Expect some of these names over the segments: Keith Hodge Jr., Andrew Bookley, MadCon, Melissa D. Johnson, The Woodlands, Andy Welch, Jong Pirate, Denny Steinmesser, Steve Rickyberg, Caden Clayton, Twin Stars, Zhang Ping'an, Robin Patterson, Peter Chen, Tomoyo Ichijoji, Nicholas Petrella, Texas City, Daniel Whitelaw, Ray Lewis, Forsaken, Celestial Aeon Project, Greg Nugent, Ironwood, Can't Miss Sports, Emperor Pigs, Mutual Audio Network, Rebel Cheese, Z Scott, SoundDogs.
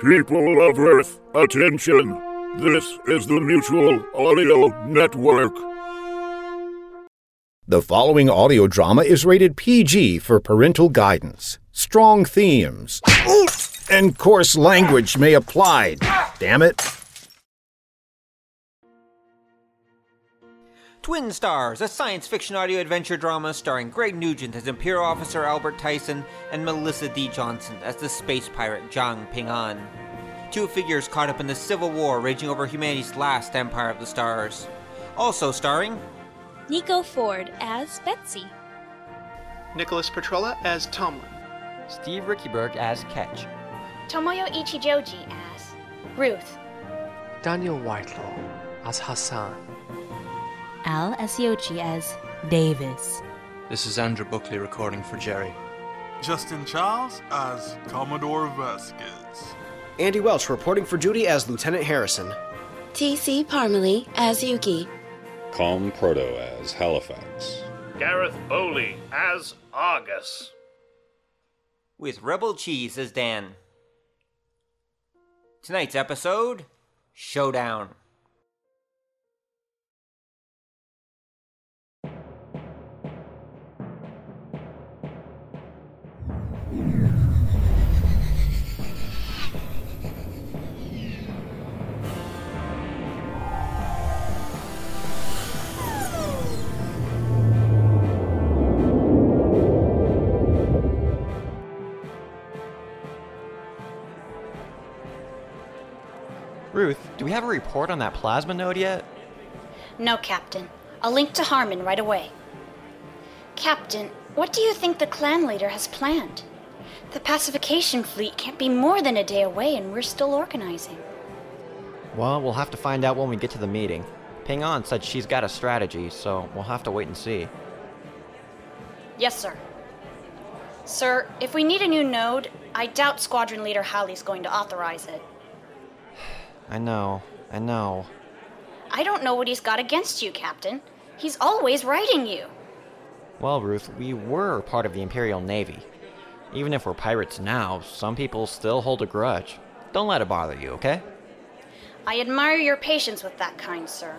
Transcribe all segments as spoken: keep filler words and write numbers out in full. People of Earth, attention! This is the Mutual Audio Network. The following audio drama is rated P G for parental guidance. Strong themes and coarse language may apply. Damn it. Twin Stars, a science fiction audio adventure drama starring Greg Nugent as Imperial Officer Albert Tyson and Melissa D. Johnson as the space pirate Zhang Ping'an. Two figures caught up in the civil war raging over humanity's last empire of the stars. Also starring Nico Ford as Betsy, Nicholas Petrella as Tomlin, Steve Rickyberg as Ketch, Tomoyo Ichijoji as Ruth, Daniel Whitelaw as Hassan, Al Esiochi as Davis. This is Andrew Bookley recording for Jerry. Justin Charles as Commodore Vasquez. Andy Welch reporting for duty as Lieutenant Harrison. T C Parmalee as Yuki. Calm Proto as Halifax. Gareth Bowley as Argus. With Rebel Cheese as Dan. Tonight's episode, Showdown. Ruth, do we have a report on that plasma node yet? No, Captain. I'll link to Harmon right away. Captain, what do you think the clan leader has planned? The pacification fleet can't be more than a day away and we're still organizing. Well, we'll have to find out when we get to the meeting. Ping'an said she's got a strategy, so we'll have to wait and see. Yes, sir. Sir, if we need a new node, I doubt Squadron Leader Halley's going to authorize it. I know, I know. I don't know what he's got against you, Captain. He's always writing you. Well, Ruth, we were part of the Imperial Navy. Even if we're pirates now, some people still hold a grudge. Don't let it bother you, okay? I admire your patience with that kind, sir.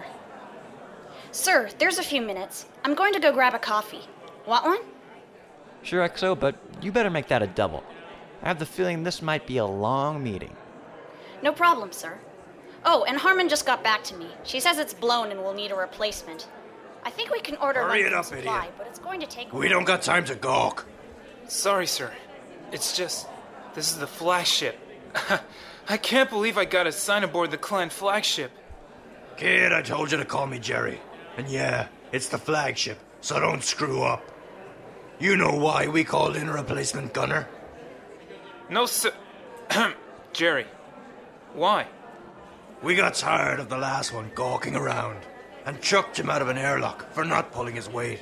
Sir, there's a few minutes. I'm going to go grab a coffee. Want one? Sure, X O, but you better make that a double. I have the feeling this might be a long meeting. No problem, sir. Oh, and Harmon just got back to me. She says it's blown and we'll need a replacement. I think we can order... Hurry it up, supply, idiot. But it's going to take... We don't got time to gawk. Sorry, sir. It's just... This is the flagship. I can't believe I got a sign aboard the clan flagship. Kid, I told you to call me Jerry. And yeah, it's the flagship, so don't screw up. You know why we called in a replacement gunner? No, sir... Jerry. Why? We got tired of the last one gawking around and chucked him out of an airlock for not pulling his weight.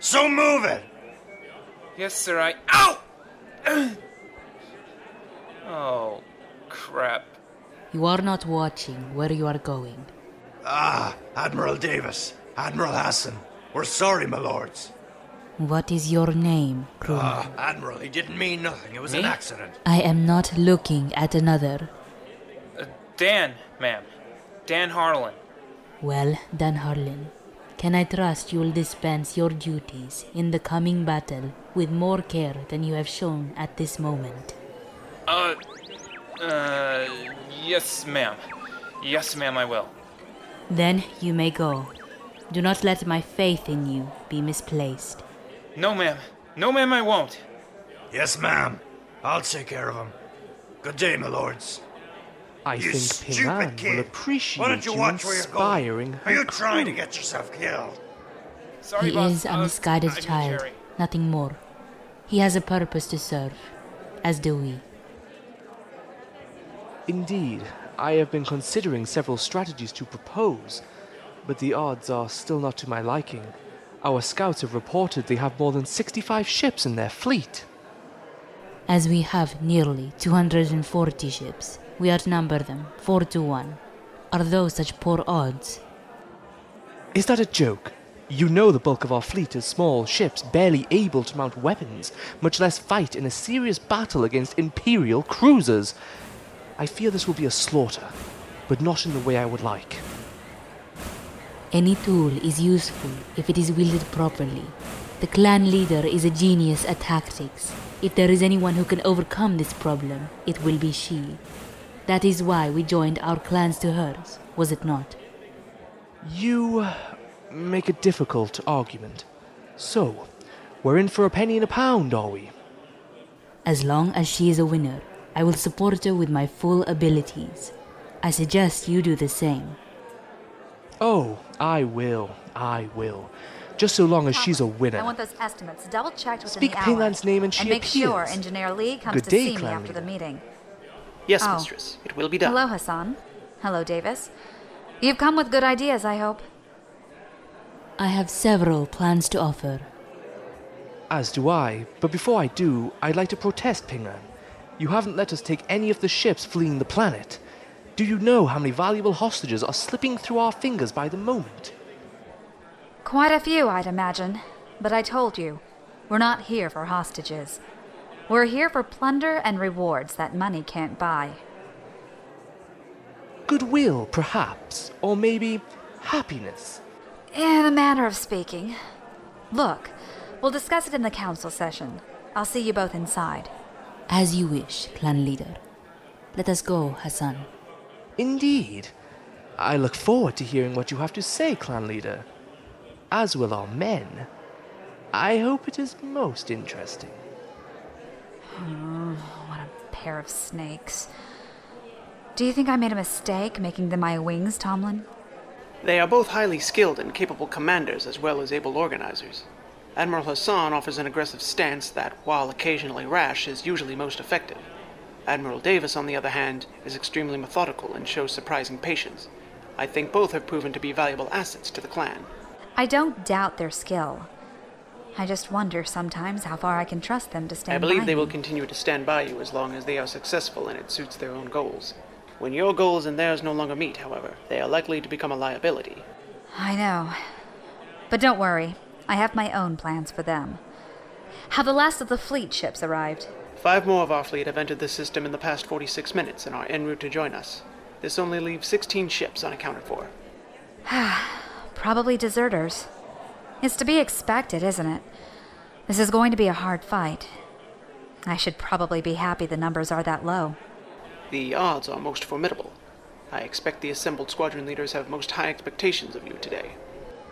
So move it! Yes, sir, I... Ow! Oh, crap. You are not watching where you are going. Ah, Admiral Davis, Admiral Hassan. We're sorry, my lords. What is your name, crewman? Ah, uh, Admiral, he didn't mean nothing. It was Me? an accident. I am not looking at another. Dan, ma'am. Dan Harlan. Well, Dan Harlan, can I trust you'll dispense your duties in the coming battle with more care than you have shown at this moment? Uh, uh, yes, ma'am. Yes, ma'am, I will. Then you may go. Do not let my faith in you be misplaced. No, ma'am. No, ma'am, I won't. Yes, ma'am. I'll take care of him. Good day, my lords. I you think Ping'an will appreciate you, you inspiring her. Are you trying crew? to get yourself killed? Sorry, he boss. is a misguided uh, child, nothing more. He has a purpose to serve, as do we. Indeed, I have been considering several strategies to propose, but the odds are still not to my liking. Our scouts have reported they have more than sixty-five ships in their fleet. As we have nearly two hundred forty ships, we outnumber them, four to one. Are those such poor odds? Is that a joke? You know the bulk of our fleet is small ships, barely able to mount weapons, much less fight in a serious battle against Imperial cruisers. I fear this will be a slaughter, but not in the way I would like. Any tool is useful if it is wielded properly. The clan leader is a genius at tactics. If there is anyone who can overcome this problem, it will be she. That is why we joined our clans to hers, was it not? You make a difficult argument. So, we're in for a penny and a pound, are we? As long as she is a winner, I will support her with my full abilities. I suggest you do the same. Oh, I will, I will. Just so long as she's a winner. I want those estimates double-checked within the hour. Speak Ping'an's name and she appears. And make sure Engineer Lee comes to see me after the meeting. Yes, oh. Mistress. It will be done. Hello, Hassan. Hello, Davis. You've come with good ideas, I hope. I have several plans to offer. As do I, but before I do, I'd like to protest, Ping'an. You haven't let us take any of the ships fleeing the planet. Do you know how many valuable hostages are slipping through our fingers by the moment? Quite a few, I'd imagine. But I told you, we're not here for hostages. We're here for plunder and rewards that money can't buy. Goodwill, perhaps, or maybe happiness. In a manner of speaking. Look, we'll discuss it in the council session. I'll see you both inside. As you wish, clan leader. Let us go, Hassan. Indeed. I look forward to hearing what you have to say, clan leader. As will our men. I hope it is most interesting. Oh, what a pair of snakes. Do you think I made a mistake making them my wings, Tomlin? They are both highly skilled and capable commanders as well as able organizers. Admiral Hassan offers an aggressive stance that, while occasionally rash, is usually most effective. Admiral Davis, on the other hand, is extremely methodical and shows surprising patience. I think both have proven to be valuable assets to the clan. I don't doubt their skill. I just wonder sometimes how far I can trust them to stand by me. I believe they will continue to stand by you as long as they are successful and it suits their own goals. When your goals and theirs no longer meet, however, they are likely to become a liability. I know. But don't worry. I have my own plans for them. Have the last of the fleet ships arrived? Five more of our fleet have entered the system in the past forty-six minutes and are en route to join us. This only leaves sixteen ships unaccounted for. Probably deserters. It's to be expected, isn't it? This is going to be a hard fight. I should probably be happy the numbers are that low. The odds are most formidable. I expect the assembled squadron leaders have most high expectations of you today.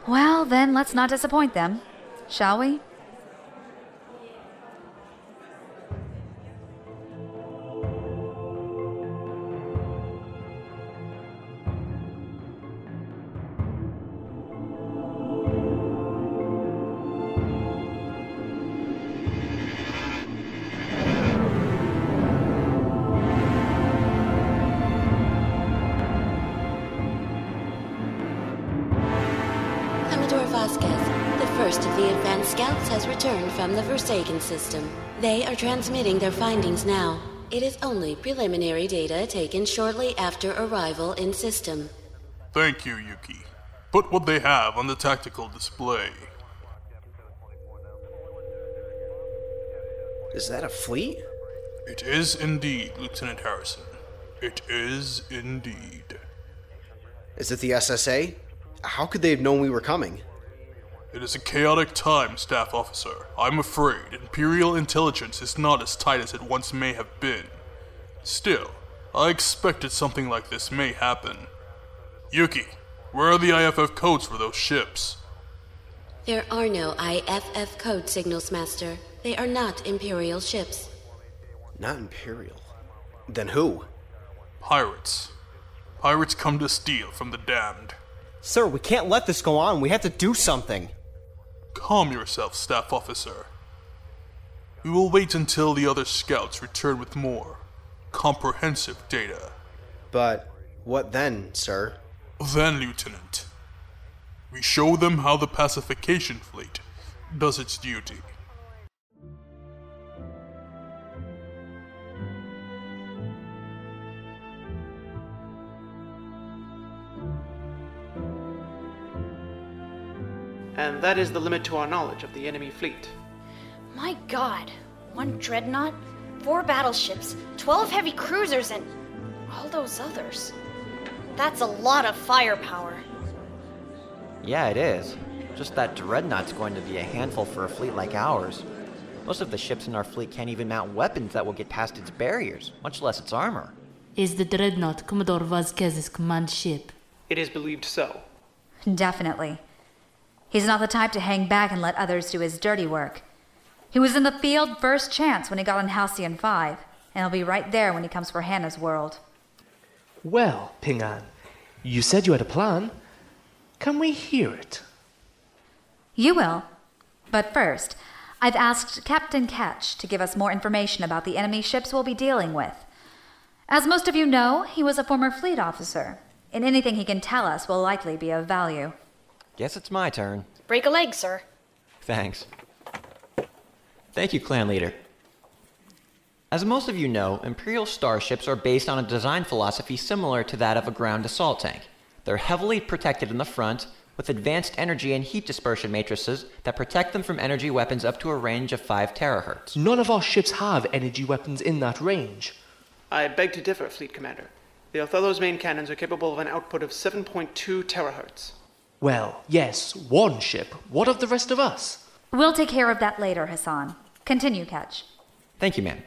Well, then let's not disappoint them, shall we? From the Forsaken system. They are transmitting their findings now. It is only preliminary data taken shortly after arrival in system. Thank you, Yuki. Put what they have on the tactical display. Is that a fleet? It is indeed, Lieutenant Harrison. It is indeed. Is it the S S A? How could they have known we were coming? It is a chaotic time, Staff Officer. I'm afraid Imperial intelligence is not as tight as it once may have been. Still, I expected something like this may happen. Yuki, where are the I F F codes for those ships? There are no I F F code signals, Master. They are not Imperial ships. Not Imperial? Then who? Pirates. Pirates come to steal from the damned. Sir, we can't let this go on. We have to do something. Calm yourself, Staff Officer. We will wait until the other scouts return with more comprehensive data. But what then, sir? Then, Lieutenant, we show them how the pacification fleet does its duty. And that is the limit to our knowledge of the enemy fleet. My God! One dreadnought, four battleships, twelve heavy cruisers, and... all those others. That's a lot of firepower. Yeah, it is. Just that dreadnought's going to be a handful for a fleet like ours. Most of the ships in our fleet can't even mount weapons that will get past its barriers, much less its armor. Is the dreadnought Commodore Vasquez's command ship? It is believed so. Definitely. He's not the type to hang back and let others do his dirty work. He was in the field first chance when he got on Halcyon five, and he'll be right there when he comes for Hannah's world. Well, Ping'an, you said you had a plan. Can we hear it? You will. But first, I've asked Captain Ketch to give us more information about the enemy ships we'll be dealing with. As most of you know, he was a former fleet officer, and anything he can tell us will likely be of value. Guess it's my turn. Break a leg, sir. Thanks. Thank you, Clan Leader. As most of you know, Imperial starships are based on a design philosophy similar to that of a ground assault tank. They're heavily protected in the front, with advanced energy and heat dispersion matrices that protect them from energy weapons up to a range of five terahertz. None of our ships have energy weapons in that range. I beg to differ, Fleet Commander. The Othello's main cannons are capable of an output of seven point two terahertz. Well, yes, one ship. What of the rest of us? We'll take care of that later, Hassan. Continue, Ketch. Thank you, ma'am.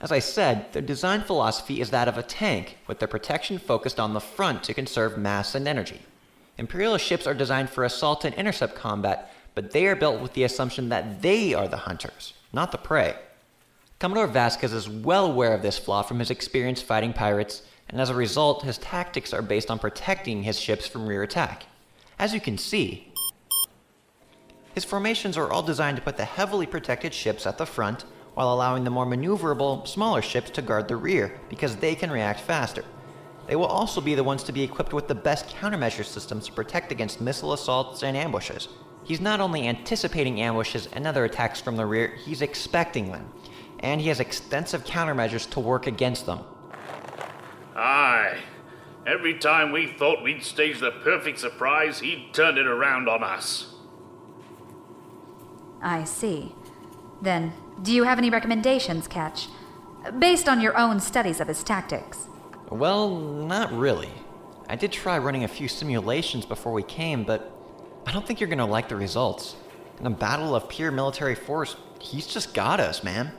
As I said, their design philosophy is that of a tank, with their protection focused on the front to conserve mass and energy. Imperial ships are designed for assault and intercept combat, but they are built with the assumption that they are the hunters, not the prey. Commodore Vasquez is well aware of this flaw from his experience fighting pirates, and as a result, his tactics are based on protecting his ships from rear attack. As you can see, his formations are all designed to put the heavily protected ships at the front, while allowing the more maneuverable, smaller ships to guard the rear, because they can react faster. They will also be the ones to be equipped with the best countermeasure systems to protect against missile assaults and ambushes. He's not only anticipating ambushes and other attacks from the rear, he's expecting them. And he has extensive countermeasures to work against them. Aye. Every time we thought we'd stage the perfect surprise, he turned it around on us. I see. Then, do you have any recommendations, Ketch? Based on your own studies of his tactics. Well, not really. I did try running a few simulations before we came, but I don't think you're going to like the results. In a battle of pure military force, he's just got us, man.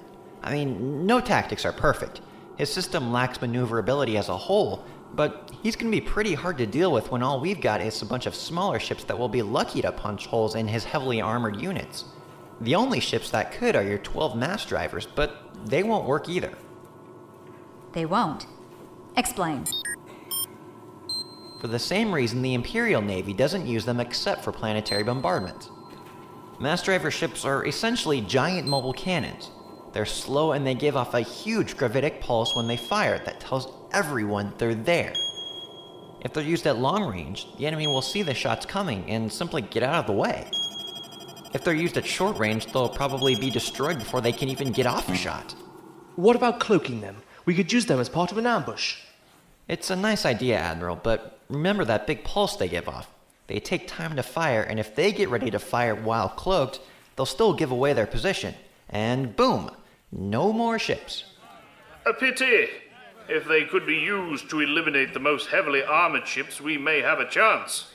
I mean, no tactics are perfect. His system lacks maneuverability as a whole, but he's going to be pretty hard to deal with when all we've got is a bunch of smaller ships that will be lucky to punch holes in his heavily armored units. The only ships that could are your twelve mass drivers, but they won't work either. They won't? Explain. For the same reason, the Imperial Navy doesn't use them except for planetary bombardment. Mass driver ships are essentially giant mobile cannons. They're slow and they give off a huge gravitic pulse when they fire that tells everyone they're there. If they're used at long range, the enemy will see the shots coming and simply get out of the way. If they're used at short range, they'll probably be destroyed before they can even get off a shot. What about cloaking them? We could use them as part of an ambush. It's a nice idea, Admiral, but remember that big pulse they give off. They take time to fire, and if they get ready to fire while cloaked, they'll still give away their position. And boom! No more ships. A pity! If they could be used to eliminate the most heavily armored ships, we may have a chance.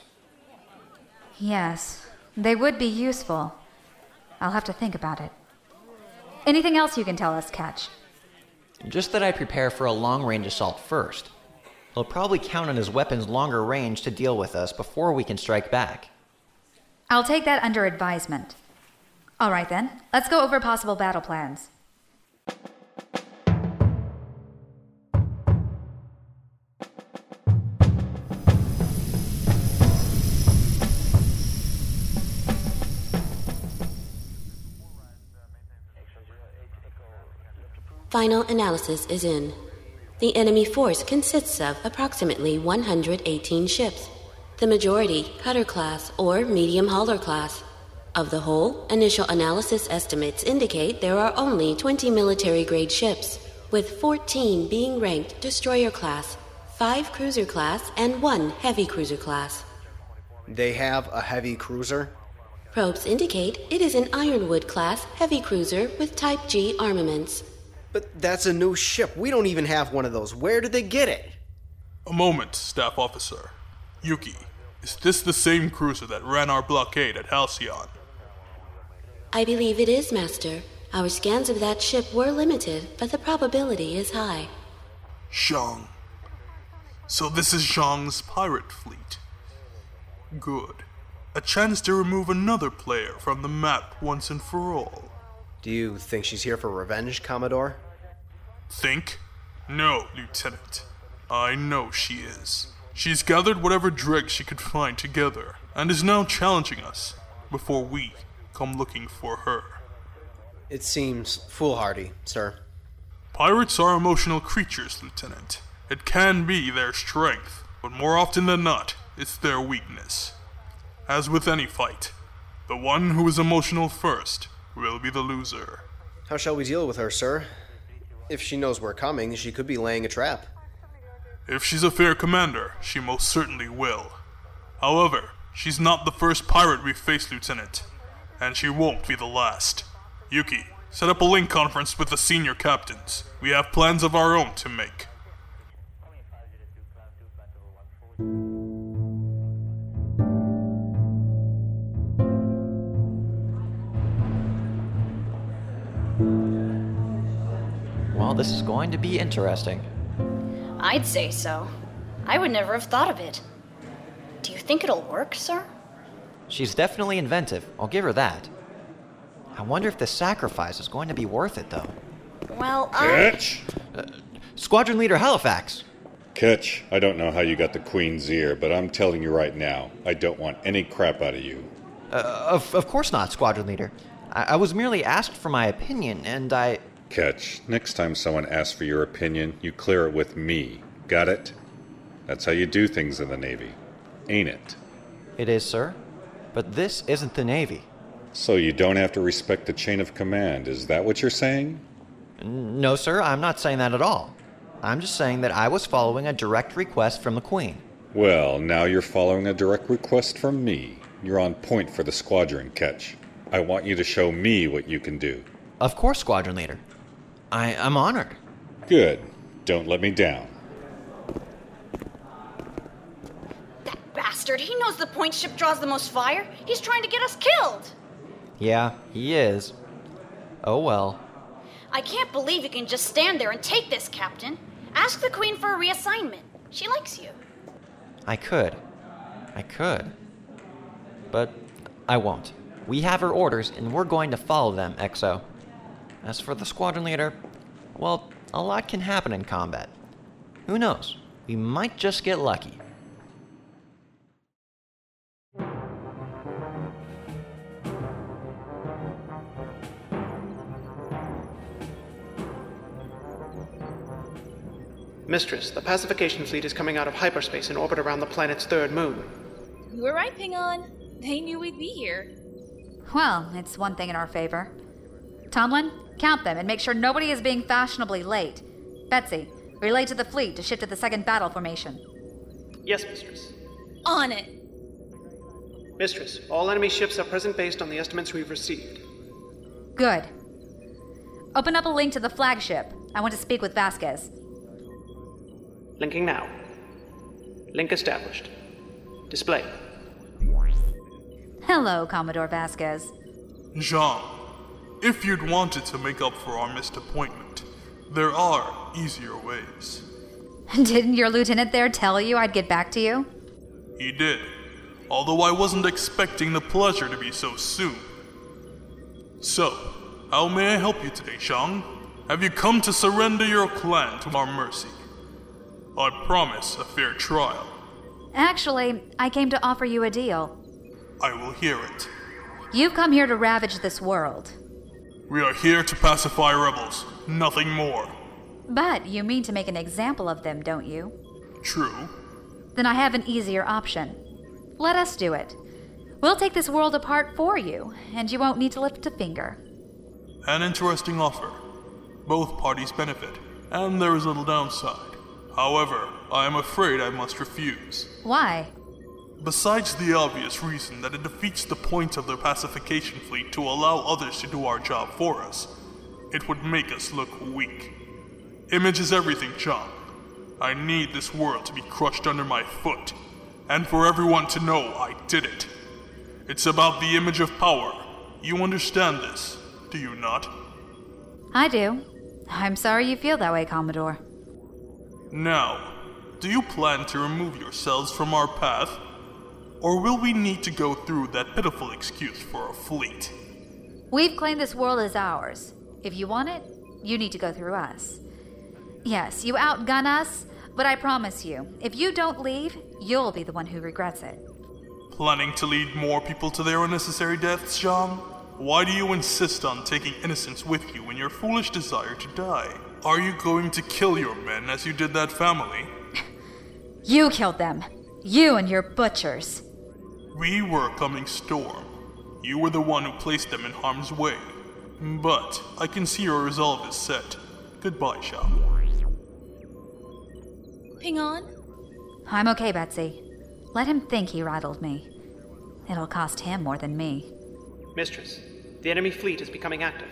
Yes. They would be useful. I'll have to think about it. Anything else you can tell us, Ketch? Just that I prepare for a long-range assault first. He'll probably count on his weapons' longer range to deal with us before we can strike back. I'll take that under advisement. All right then, let's go over possible battle plans. Final analysis is in. The enemy force consists of approximately one hundred eighteen ships, the majority cutter class or medium hauler class. Of the whole, initial analysis estimates indicate there are only twenty military-grade ships, with fourteen being ranked destroyer class, five cruiser class, and one heavy cruiser class. They have a heavy cruiser? Probes indicate it is an Ironwood class heavy cruiser with Type G armaments. But that's a new ship. We don't even have one of those. Where did they get it? A moment, Staff Officer. Yuki, is this the same cruiser that ran our blockade at Halcyon? I believe it is, Master. Our scans of that ship were limited, but the probability is high. Zhang. So this is Zhang's pirate fleet. Good. A chance to remove another player from the map once and for all. Do you think she's here for revenge, Commodore? Think? No, Lieutenant. I know she is. She's gathered whatever dregs she could find together, and is now challenging us, before we come looking for her. It seems foolhardy, sir. Pirates are emotional creatures, Lieutenant. It can be their strength, but more often than not, it's their weakness. As with any fight, the one who is emotional first will be the loser. How shall we deal with her, sir? If she knows we're coming, she could be laying a trap. If she's a fair commander, she most certainly will. However, she's not the first pirate we've faced, Lieutenant, and she won't be the last. Yuki, set up a link conference with the senior captains. We have plans of our own to make. Well, this is going to be interesting. I'd say so. I would never have thought of it. Do you think it'll work, sir? She's definitely inventive. I'll give her that. I wonder if the sacrifice is going to be worth it, though. Well, I... Catch! Uh, Squadron Leader Halifax! Catch, I don't know how you got the Queen's ear, but I'm telling you right now, I don't want any crap out of you. Uh, of, of course not, Squadron Leader. I, I was merely asked for my opinion, and I... Catch, next time someone asks for your opinion, you clear it with me. Got it? That's how you do things in the Navy. Ain't it? It is, sir. But this isn't the Navy. So you don't have to respect the chain of command. Is that what you're saying? No, sir. I'm not saying that at all. I'm just saying that I was following a direct request from the Queen. Well, now you're following a direct request from me. You're on point for the squadron, Catch. I want you to show me what you can do. Of course, Squadron Leader. I, I'm honored. Good. Don't let me down. That bastard! He knows the point ship draws the most fire. He's trying to get us killed! Yeah, he is. Oh well. I can't believe you can just stand there and take this, Captain. Ask the Queen for a reassignment. She likes you. I could. I could. But I won't. We have her orders, and we're going to follow them, X O. As for the squadron leader, well, a lot can happen in combat. Who knows? We might just get lucky. Mistress, the pacification fleet is coming out of hyperspace in orbit around the planet's third moon. You were right, Ping'an. They knew we'd be here. Well, it's one thing in our favor. Tomlin, count them and make sure nobody is being fashionably late. Betsy, relay to the fleet to shift to the second battle formation. Yes, Mistress. On it. Mistress, all enemy ships are present based on the estimates we've received. Good. Open up a link to the flagship. I want to speak with Vasquez. Linking now. Link established. Display. Hello, Commodore Vasquez. Zhang, if you'd wanted to make up for our missed appointment, there are easier ways. Didn't your lieutenant there tell you I'd get back to you? He did, although I wasn't expecting the pleasure to be so soon. So, how may I help you today, Zhang? Have you come to surrender your clan to our mercy? I promise a fair trial. Actually, I came to offer you a deal. I will hear it. You've come here to ravage this world. We are here to pacify rebels, nothing more. But you mean to make an example of them, don't you? True. Then I have an easier option. Let us do it. We'll take this world apart for you, and you won't need to lift a finger. An interesting offer. Both parties benefit, and there is little downside. However, I am afraid I must refuse. Why? Besides the obvious reason that it defeats the point of their pacification fleet to allow others to do our job for us, it would make us look weak. Image is everything, John. I need this world to be crushed under my foot, and for everyone to know I did it. It's about the image of power. You understand this, do you not? I do. I'm sorry you feel that way, Commodore. Now, do you plan to remove yourselves from our path? Or will we need to go through that pitiful excuse for a fleet? We've claimed this world as ours. If you want it, you need to go through us. Yes, you outgun us, but I promise you, if you don't leave, you'll be the one who regrets it. Planning to lead more people to their unnecessary deaths, Zhang? Why do you insist on taking innocence with you in your foolish desire to die? Are you going to kill your men as you did that family? You killed them. You and your butchers. We were a coming storm. You were the one who placed them in harm's way. But I can see your resolve is set. Goodbye, Zhang. Ping'an? I'm okay, Betsy. Let him think he rattled me. It'll cost him more than me. Mistress, the enemy fleet is becoming active.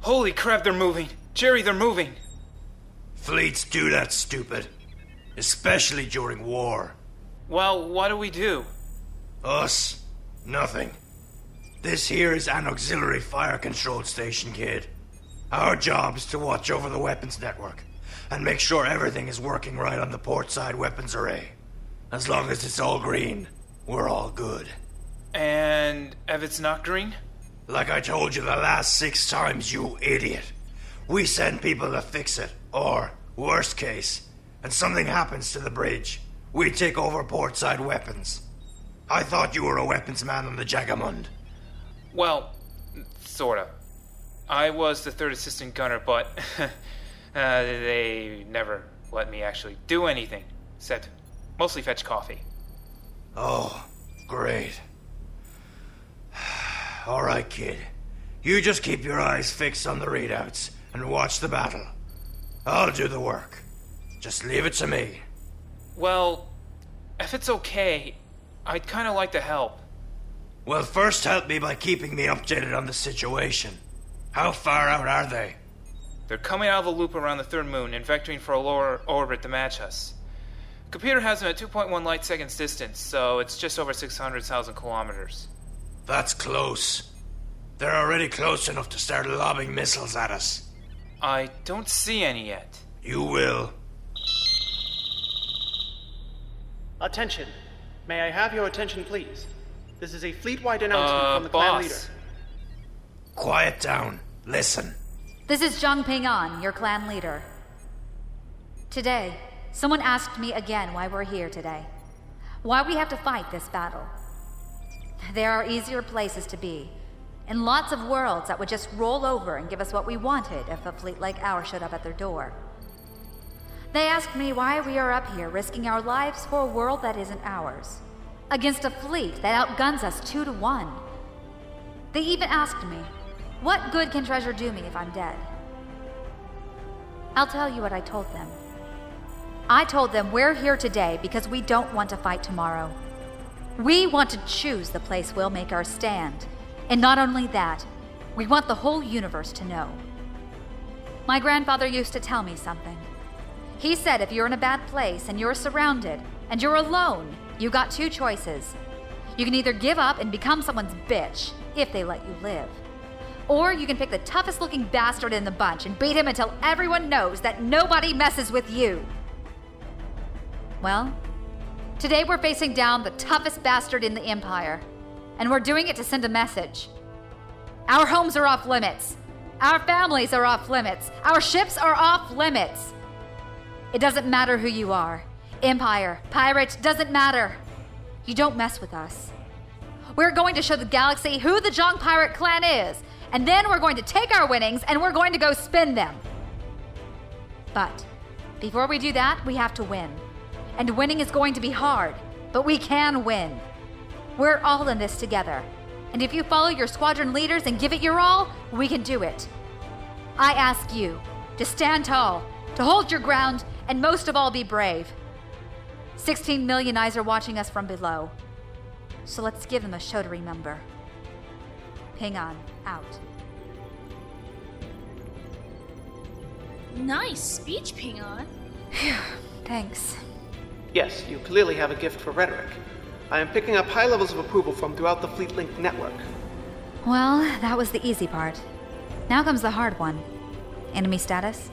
Holy crap, they're moving. Jerry, they're moving. Fleets do that, stupid. Especially during war. Well, what do we do? Us? Nothing. This here is an auxiliary fire control station, kid. Our job is to watch over the weapons network and make sure everything is working right on the port side weapons array. As long as it's all green, we're all good. And if it's not green? Like I told you the last six times, you idiot. We send people to fix it, or, worst case, and something happens to the bridge, we take over port side weapons. I thought you were a weapons man on the Jagamund. Well, sorta. I was the third assistant gunner, but uh, they never let me actually do anything, except mostly fetch coffee. Oh, great. All right, kid. You just keep your eyes fixed on the readouts and watch the battle. I'll do the work. Just leave it to me. Well, if it's okay, I'd kind of like to help. Well, first help me by keeping me updated on the situation. How far out are they? They're coming out of the loop around the third moon and vectoring for a lower orbit to match us. Computer has them at two point one light seconds distance, so it's just over six hundred thousand kilometers. That's close. They're already close enough to start lobbing missiles at us. I don't see any yet. You will. Attention. May I have your attention, please? This is a fleet-wide announcement uh, from the boss. Clan leader. Quiet down. Listen. This is Zhang Ping'an, your clan leader. Today, someone asked me again why we're here today. Why we have to fight this battle. There are easier places to be, and lots of worlds that would just roll over and give us what we wanted if a fleet like ours showed up at their door. They asked me why we are up here risking our lives for a world that isn't ours, against a fleet that outguns us two to one. They even asked me, what good can treasure do me if I'm dead? I'll tell you what I told them. I told them we're here today because we don't want to fight tomorrow. We want to choose the place we'll make our stand. And not only that, we want the whole universe to know. My grandfather used to tell me something. He said if you're in a bad place and you're surrounded and you're alone, you got two choices. You can either give up and become someone's bitch, if they let you live. Or you can pick the toughest looking bastard in the bunch and beat him until everyone knows that nobody messes with you. Well, today we're facing down the toughest bastard in the Empire, and we're doing it to send a message. Our homes are off limits. Our families are off limits. Our ships are off limits. It doesn't matter who you are. Empire, pirate, doesn't matter. You don't mess with us. We're going to show the galaxy who the Jong Pirate clan is, and then we're going to take our winnings and we're going to go spend them. But before we do that, we have to win. And winning is going to be hard, but we can win. We're all in this together. And if you follow your squadron leaders and give it your all, we can do it. I ask you to stand tall, to hold your ground, and most of all be brave. sixteen million eyes are watching us from below. So let's give them a show to remember. Ping'an, out. Nice speech, Ping'an. Phew, thanks. Yes, you clearly have a gift for rhetoric. I am picking up high levels of approval from throughout the Fleet Link network. Well, that was the easy part. Now comes the hard one. Enemy status?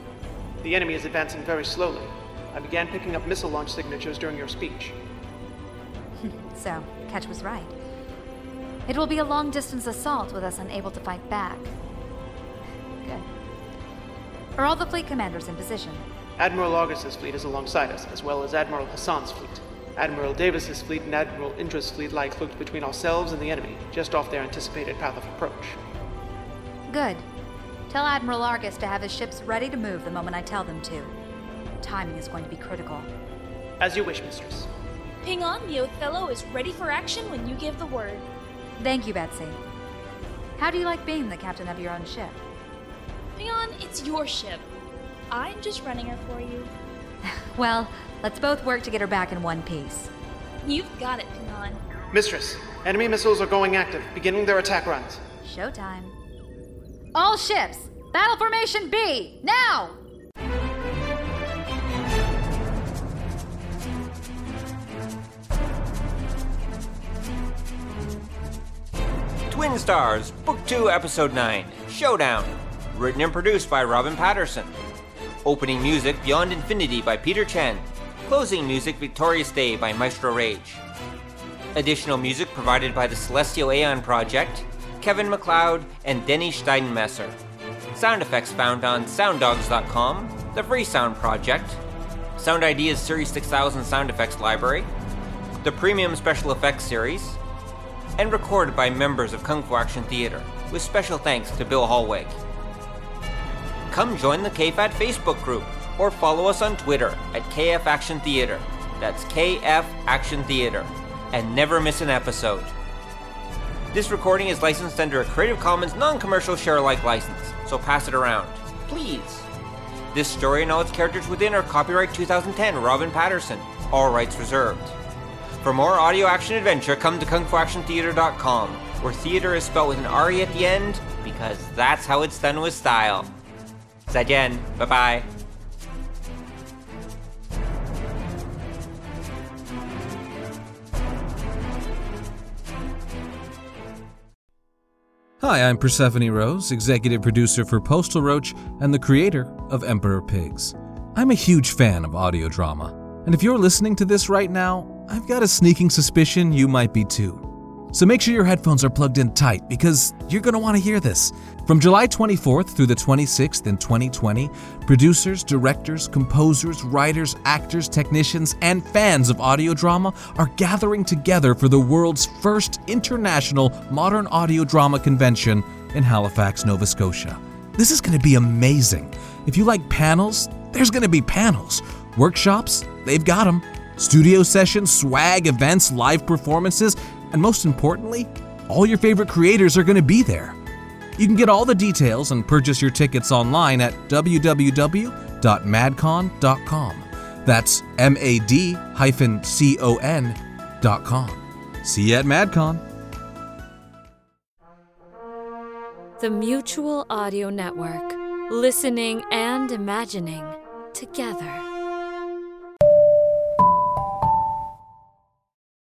The enemy is advancing very slowly. I began picking up missile launch signatures during your speech. So, Ketch was right. It will be a long-distance assault with us unable to fight back. Good. Are all the fleet commanders in position? Admiral Augustus' fleet is alongside us, as well as Admiral Hassan's fleet. Admiral Davis's fleet and Admiral Indra's fleet lie cloaked between ourselves and the enemy, just off their anticipated path of approach. Good. Tell Admiral Argus to have his ships ready to move the moment I tell them to. Timing is going to be critical. As you wish, Mistress. Ping'an, the Othello is ready for action when you give the word. Thank you, Betsy. How do you like being the captain of your own ship? Ping'an, it's your ship. I'm just running her for you. Well, let's both work to get her back in one piece. You've got it, Ping'an. Mistress, enemy missiles are going active, beginning their attack runs. Showtime. All ships, battle formation B, now! Twin Stars, Book two, Episode nine, Showdown. Written and produced by Robin Patterson. Opening music, Beyond Infinity by Peter Chen. Closing music, Victorious Day by Maestro Rage. Additional music provided by the Celestial Aeon Project, Kevin MacLeod, and Denny Steinmesser. Sound effects found on Sound Dogs dot com, The Free Sound Project, Sound Ideas Series six thousand Sound Effects Library, the Premium Special Effects Series, and recorded by members of Kung Fu Action Theater, with special thanks to Bill Hallweg. Come join the K F A T Facebook group, or follow us on Twitter at K F Action Theater. That's K F Action Theater. And never miss an episode. This recording is licensed under a Creative Commons non-commercial share-alike license, so pass it around, please. This story and all its characters within are copyright two thousand ten Robin Patterson, all rights reserved. For more audio action adventure, come to Kung Fu Action Theater dot com, where theater is spelled with an R E at the end, because that's how it's done with style. Zaijian, bye-bye. Hi, I'm Persephone Rose, executive producer for Postal Roach and the creator of Emperor Pigs. I'm a huge fan of audio drama, and if you're listening to this right now, I've got a sneaking suspicion you might be too. So make sure your headphones are plugged in tight, because you're going to want to hear this. From July twenty-fourth through the twenty-sixth in twenty twenty, producers, directors, composers, writers, actors, technicians, and fans of audio drama are gathering together for the world's first international modern audio drama convention in Halifax, Nova Scotia. This is going to be amazing. If you like panels, there's going to be panels. Workshops, they've got them. Studio sessions, swag, events, live performances, and most importantly, all your favorite creators are going to be there. You can get all the details and purchase your tickets online at w w w dot madcon dot com. That's M A D hyphen C O N dot com. See you at MadCon. The Mutual Audio Network. Listening and imagining together.